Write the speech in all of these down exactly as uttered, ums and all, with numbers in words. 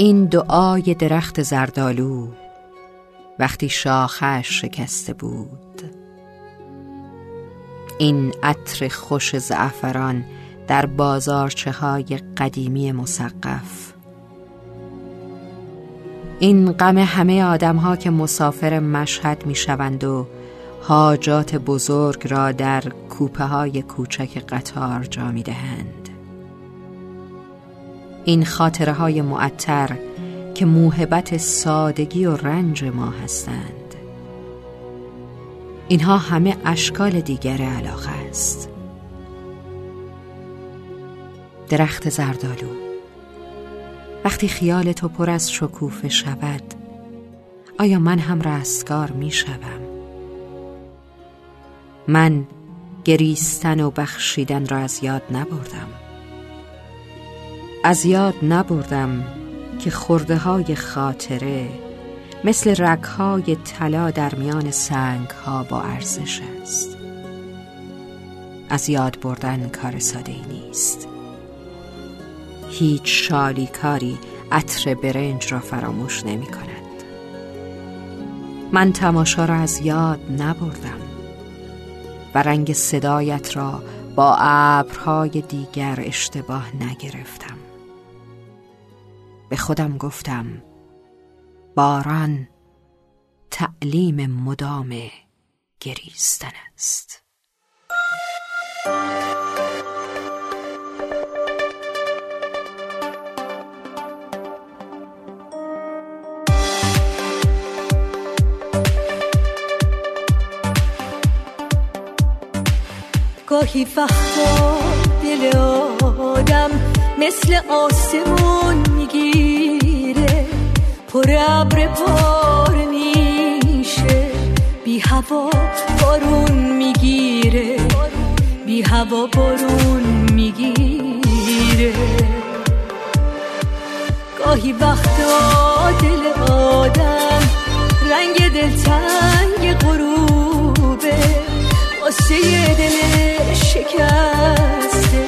این دعای درخت زردآلو وقتی شاخش شکسته بود، این عطر خوش زعفران در بازارچه‌های قدیمی مسقف، این غم همه آدم‌ها که مسافر مشهد می‌شوند و حاجات بزرگ را در کوپه‌های کوچک قطار جا می‌دهند، این خاطره‌های معطر که موهبت سادگی و رنج ما هستند، اینها همه اشکال دیگر علاقه است. درخت زردآلو، وقتی خیال تو پر از شکوفه شود، آیا من هم رستگار می شوم؟ من گریستن و بخشیدن را از یاد نبردم، از یاد نبردم که خرده‌های خاطره مثل رگ‌های طلا در میان سنگ‌ها با ارزش است. از یاد بردن کار ساده‌ای نیست. هیچ شالی کاری عطر برنج را فراموش نمی کند. من تماشا را از یاد نبردم و رنگ صدایت را با ابرهای دیگر اشتباه نگرفتم. به خودم گفتم باران تعلیم مدام گریستن است. گاهی وقتا دل آدم مثل آسمون میگیره، پر ابر پار میشه، بی هوا بارون میگیره، بی هوا بارون میگیره. گاهی وقتا دل آدم رنگ دلتنگ غروبه، واسه دل شکسته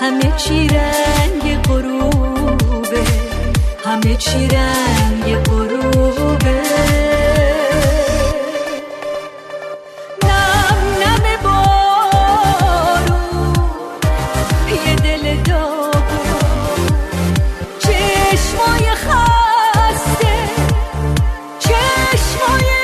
همه چی رنگ غروبه، همه چی رنگ غروبه. نم نم بارون یه دل داغون، چشمای خسته، چشمای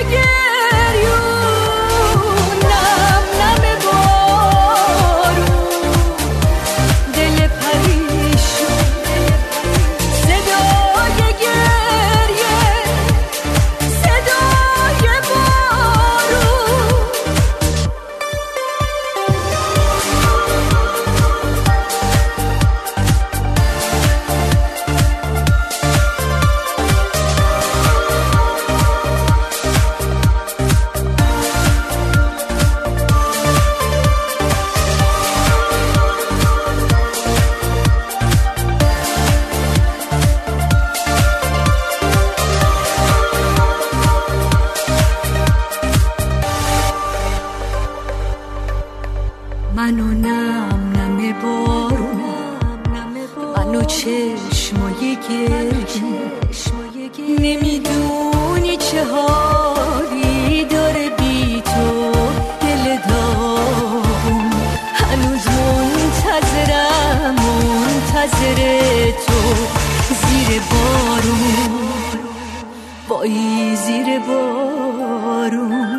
منو نم نم بارونم، منو چشمای گرگی، نمیدونی چه حالی داره بی تو دل داغون. هنوز منتظرم، منتظر تو زیر بارون، بایی زیر بارون.